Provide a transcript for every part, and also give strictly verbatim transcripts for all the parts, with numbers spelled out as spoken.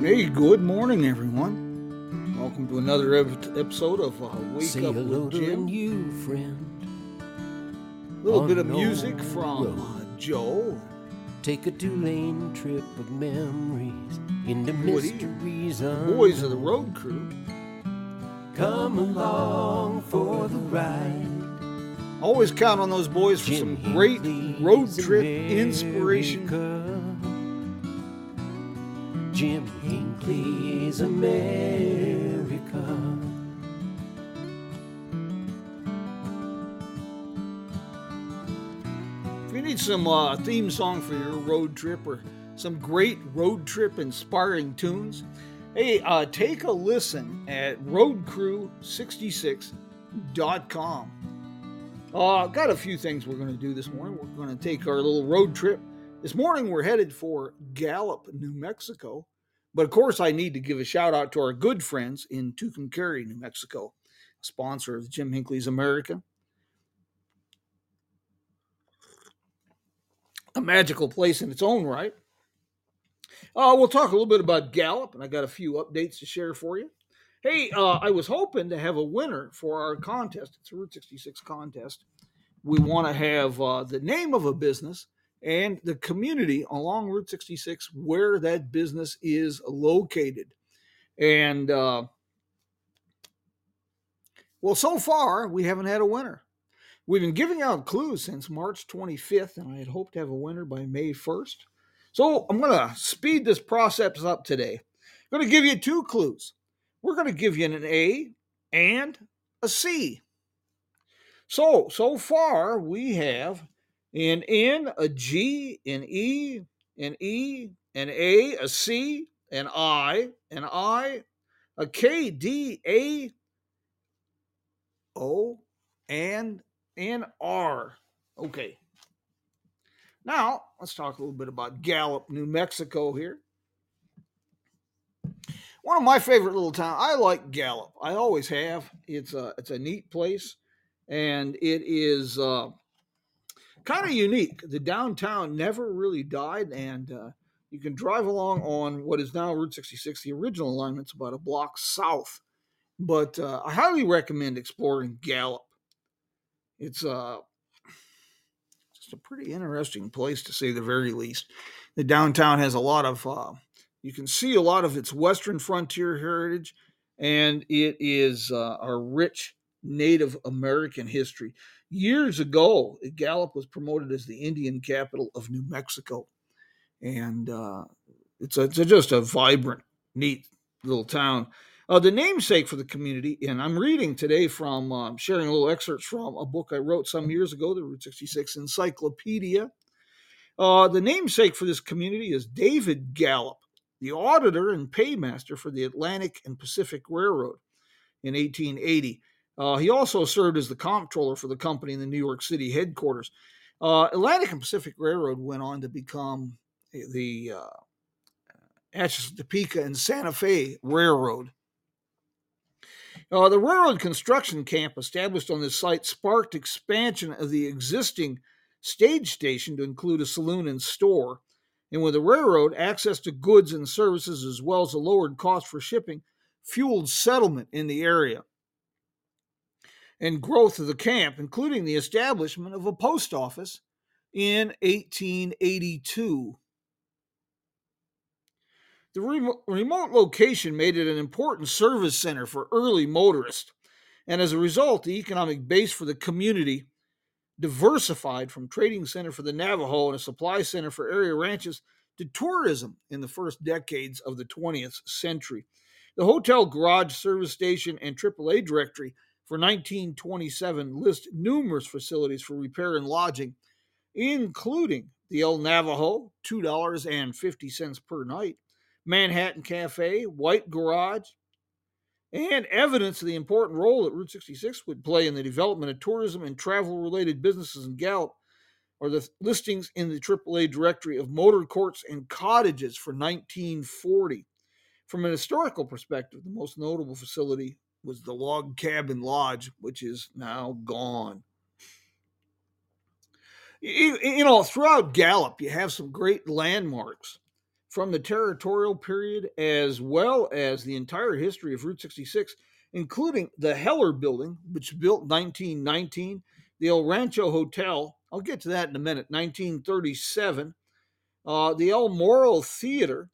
Hey, good morning, everyone. Welcome to another episode of uh, Wake Say Up With Jim. To you, friend. A little On bit of music from uh, Joe. Take a two-lane trip of memories into mysteries. The boys of the road crew. Come along for the ride. Always count on those boys for Jim some great road trip America. Inspiration. Jim Hinckley's America. If you need some uh, theme song for your road trip or some great road trip inspiring tunes, hey, uh, take a listen at road crew sixty-six dot com. Uh, got a few things we're going to do this morning. We're going to take our little road trip. This morning we're headed for Gallup, New Mexico. But of course I need to give a shout out to our good friends in Tucumcari, New Mexico, sponsor of Jim Hinckley's America. A magical place in its own right. Uh, we'll talk a little bit about Gallup, and I got a few updates to share for you. Hey, uh, I was hoping to have a winner for our contest. It's a Route sixty-six contest. We want to have uh, the name of a business and the community along Route sixty-six where that business is located. And, uh, well, so far, we haven't had a winner. We've been giving out clues since March twenty-fifth, and I had hoped to have a winner by May first. So I'm going to speed this process up today. I'm going to give you two clues. We're going to give you an A and a C. So, so far we have an N, a G, an E, an E, an A, a C, an I, an I, a K, D, A, O, and an R. Okay. Now, let's talk a little bit about Gallup, New Mexico here. One of my favorite little towns. I like Gallup. I always have. It's a it's a neat place, and it is uh, kind of unique. The downtown never really died, and uh, you can drive along on what is now Route sixty-six. The original alignment's about a block south, but uh, I highly recommend exploring Gallup. It's uh, just a pretty interesting place, to say the very least. The downtown has a lot of. Uh, You can see a lot of its Western frontier heritage, and it is uh, a rich Native American history. Years ago, Gallup was promoted as the Indian capital of New Mexico, and uh, it's, a, it's a, just a vibrant, neat little town. Uh, the namesake for the community, and I'm reading today from, um, sharing a little excerpt from a book I wrote some years ago, the Route sixty-six Encyclopedia. Uh, the namesake for this community is David Gallup, the auditor and paymaster for the Atlantic and Pacific Railroad in eighteen eighty. Uh, he also served as the comptroller for the company in the New York City headquarters. Uh, Atlantic and Pacific Railroad went on to become the uh, Atchison, Topeka and Santa Fe Railroad. Uh, the railroad construction camp established on this site sparked expansion of the existing stage station to include a saloon and store. And with the railroad, access to goods and services, as well as a lowered cost for shipping, fueled settlement in the area and growth of the camp, including the establishment of a post office in eighteen eighty-two. The re- remote location made it an important service center for early motorists, and as a result, the economic base for the community diversified from trading center for the Navajo and a supply center for area ranches to tourism in the first decades of the twentieth century. The hotel, garage, service station, and triple A directory for nineteen twenty-seven list numerous facilities for repair and lodging, including the El Navajo, two dollars and fifty cents per night, Manhattan Cafe, White Garage, and evidence of the important role that Route sixty-six would play in the development of tourism and travel-related businesses in Gallup are the listings in the triple A directory of motor courts and cottages for nineteen forty. From an historical perspective, the most notable facility was the Log Cabin Lodge, which is now gone. You, you know, throughout Gallup, you have some great landmarks. from the territorial period, as well as the entire history of Route sixty-six, including the Heller Building, which built nineteen nineteen, the El Rancho Hotel, I'll get to that in a minute, nineteen thirty-seven, uh, the El Moro Theater,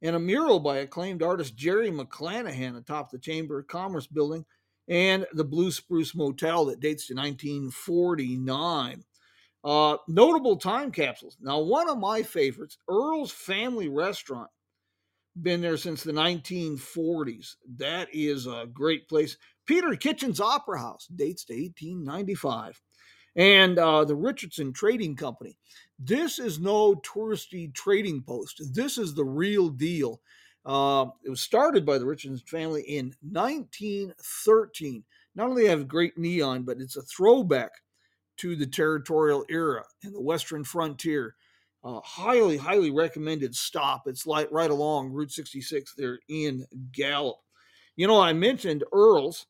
and a mural by acclaimed artist Jerry McClanahan atop the Chamber of Commerce building, and the Blue Spruce Motel that dates to nineteen forty-nine. Uh, notable time capsules. Now, one of my favorites, Earl's Family Restaurant. Been there since the nineteen forties. That is a great place. Peter Kitchen's Opera House dates to eighteen ninety-five. And uh, the Richardson Trading Company. This is no touristy trading post. This is the real deal. Uh, it was started by the Richardson family in nineteen thirteen. Not only have great neon, but it's a throwback to the territorial era and the western frontier. Uh, highly, highly recommended stop. It's like right along Route sixty-six there in Gallup. You know, I mentioned Earl's.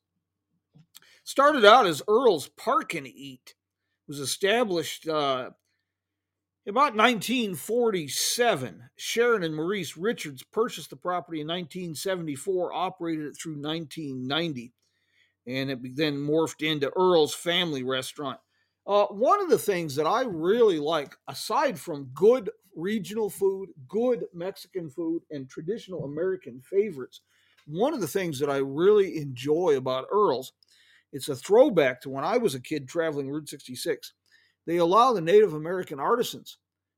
Started out as Earl's Park and Eat. Was established uh, about nineteen forty-seven. Sharon and Maurice Richards purchased the property in nineteen seventy-four, operated it through nineteen ninety, and it then morphed into Earl's Family Restaurant. Uh, one of the things that I really like, aside from good regional food, good Mexican food, and traditional American favorites, one of the things that I really enjoy about Earl's, it's a throwback to when I was a kid traveling Route sixty-six. They allow the Native American artisans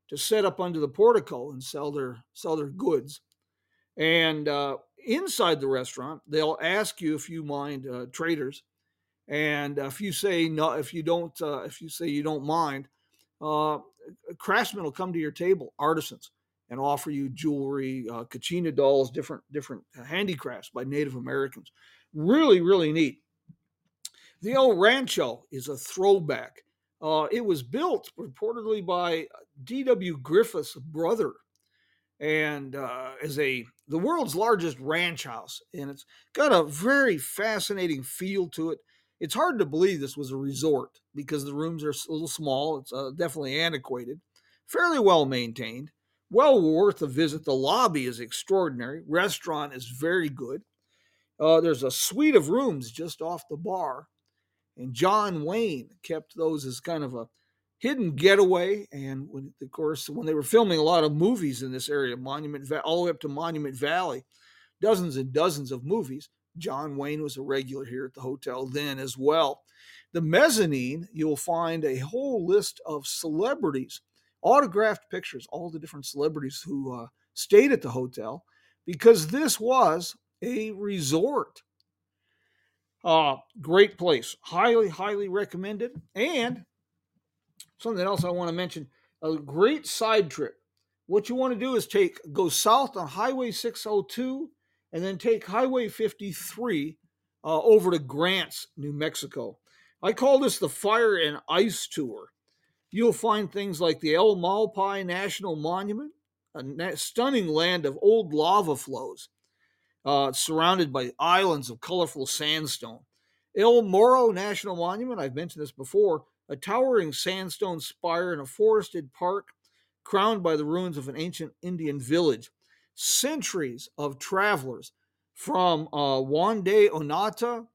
to set up under the portico and sell their sell their goods. And uh, inside the restaurant, they'll ask you if you mind uh, traders, and if you say no, if you don't, uh, if you say you don't mind, uh, craftsmen will come to your table, artisans, and offer you jewelry, uh, kachina dolls, different different handicrafts by Native Americans. Really, really neat. The El Rancho is a throwback. Uh, it was built reportedly by D W Griffith's brother, and uh, is a the world's largest ranch house, and it's got a very fascinating feel to it. It's hard to believe this was a resort because the rooms are a little small. It's uh, definitely antiquated, fairly well maintained, well worth a visit. The lobby is extraordinary. Restaurant is very good. Uh, there's a suite of rooms just off the bar. And John Wayne kept those as kind of a hidden getaway. And when, of course, when they were filming a lot of movies in this area, Monument Va- all the way up to Monument Valley, dozens and dozens of movies, John Wayne was a regular here at the hotel then as well. The mezzanine, you'll find a whole list of celebrities, autographed pictures, all the different celebrities who uh, stayed at the hotel, because this was a resort. Uh, great place. Highly, highly recommended. And something else I want to mention, a great side trip. What you want to do is take go south on Highway six oh two and then take Highway fifty-three uh, over to Grants, New Mexico. I call this the Fire and Ice Tour. You'll find things like the El Malpai National Monument, a na- stunning land of old lava flows. Uh, surrounded by islands of colorful sandstone. El Moro National Monument, I've mentioned this before, a towering sandstone spire in a forested park crowned by the ruins of an ancient Indian village. Centuries of travelers from uh, Juan de Onata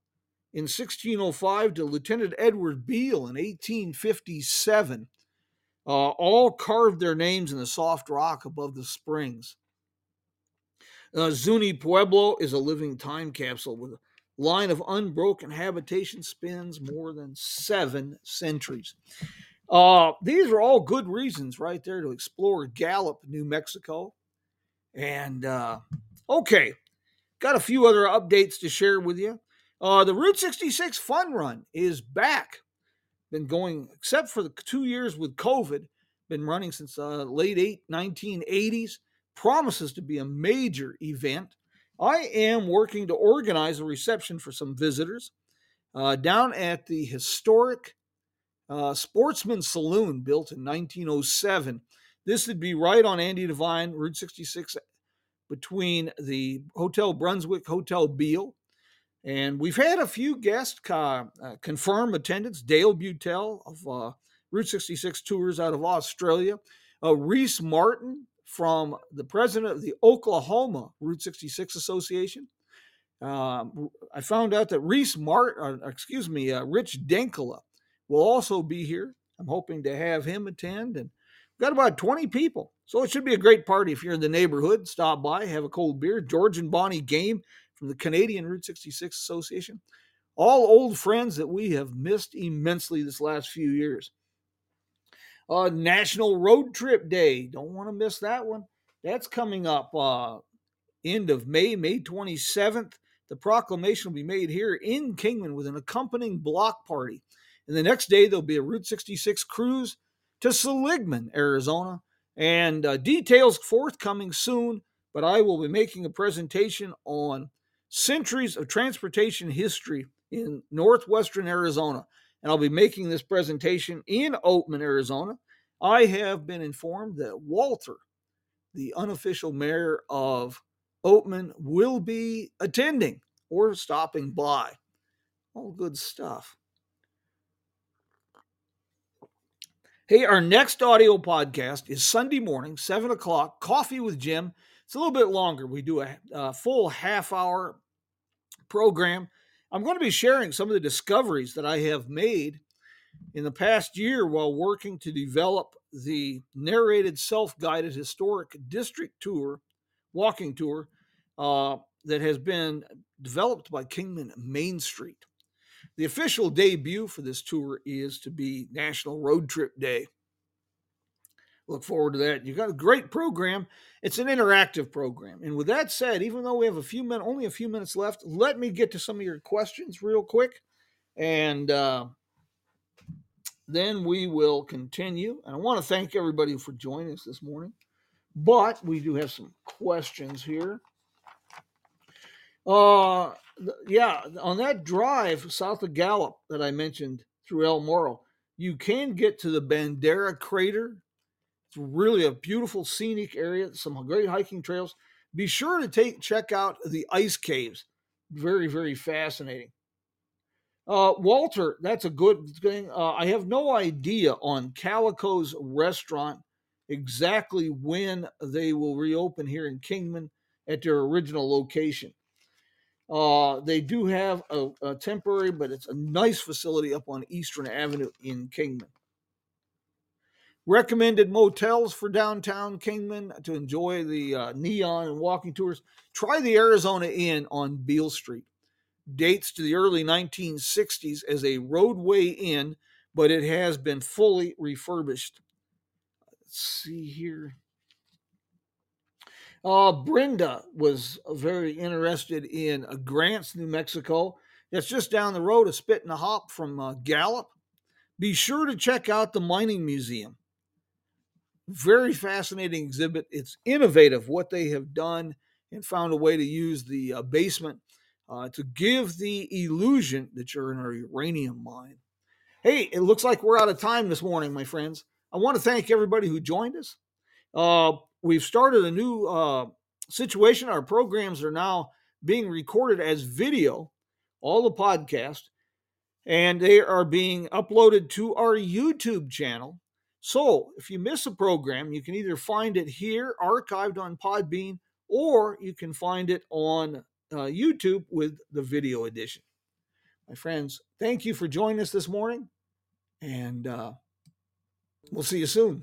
in sixteen oh five to Lieutenant Edward Beale in eighteen fifty-seven uh, all carved their names in the soft rock above the springs. Uh, Zuni Pueblo is a living time capsule with a line of unbroken habitation spans more than seven centuries. Uh, these are all good reasons right there to explore Gallup, New Mexico. And, uh, okay, got a few other updates to share with you. Uh, the Route sixty-six Fun Run is back. Been going, except for the two years with COVID, been running since uh, late eight, nineteen eighties. Promises to be a major event. I am working to organize a reception for some visitors uh, down at the historic uh, Sportsman Saloon built in nineteen oh seven. This would be right on Andy Devine, Route sixty-six, between the Hotel Brunswick, Hotel Beale. And we've had a few guests uh, uh, confirm attendance. Dale Butel of uh, Route sixty-six Tours out of Australia. Uh, Rhys Martin from the president of the Oklahoma Route sixty-six Association. Um, I found out that Rhys Martin, uh, excuse me, uh, Rich Denkela will also be here. I'm hoping to have him attend, and we've got about twenty people. So it should be a great party. If you're in the neighborhood, stop by, have a cold beer. George and Bonnie Game from the Canadian Route sixty-six Association. All old friends that we have missed immensely this last few years. Uh, National Road Trip Day. Don't want to miss that one. That's coming up uh, end of May, May twenty-seventh. The proclamation will be made here in Kingman with an accompanying block party. And the next day, there'll be a Route sixty-six cruise to Seligman, Arizona. And uh, details forthcoming soon, but I will be making a presentation on centuries of transportation history in northwestern Arizona. And I'll be making this presentation in Oatman, Arizona. I have been informed that Walter, the unofficial mayor of Oatman, will be attending or stopping by. All good stuff. Hey, our next audio podcast is Sunday morning, seven o'clock, Coffee with Jim. It's a little bit longer. We do a, a full half-hour program. I'm going to be sharing some of the discoveries that I have made in the past year while working to develop the narrated self-guided historic district tour, walking tour, uh, that has been developed by Kingman Main Street. The official debut for this tour is to be National Road Trip Day. Look forward to that. You've got a great program. It's an interactive program. And with that said, even though we have a few minutes, only a few minutes left, let me get to some of your questions real quick. And uh, then we will continue. And I want to thank everybody for joining us this morning. But we do have some questions here. Uh, th- yeah, on that drive south of Gallup that I mentioned through El Moro, you can get to the Bandera Crater. It's really a beautiful scenic area, some great hiking trails. Be sure to take check out the ice caves. Very, very fascinating. Uh, Walter, that's a good thing. Uh, I have no idea on Calico's restaurant exactly when they will reopen here in Kingman at their original location. Uh, they do have a, a temporary, but it's a nice facility up on Eastern Avenue in Kingman. Recommended motels for downtown Kingman to enjoy the uh, neon and walking tours. Try the Arizona Inn on Beale Street. Dates to the early nineteen sixties as a roadway inn, but it has been fully refurbished. Let's see here. Uh, Brenda was very interested in uh, Grants, New Mexico. That's just down the road, a spit and a hop from uh, Gallup. Be sure to check out the Mining Museum. Very fascinating exhibit. It's innovative what they have done and found a way to use the uh, basement uh, to give the illusion that you're in a uranium mine. Hey, it looks like we're out of time this morning, my friends. I want to thank everybody who joined us. Uh, we've started a new uh, situation. Our programs are now being recorded as video, all the podcasts, and they are being uploaded to our YouTube channel. So if you miss a program, you can either find it here, archived on Podbean, or you can find it on uh, YouTube with the video edition. My friends, thank you for joining us this morning, and uh, we'll see you soon.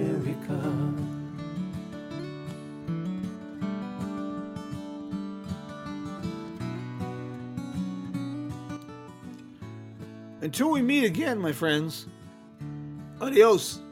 Until we meet again, my friends, adios.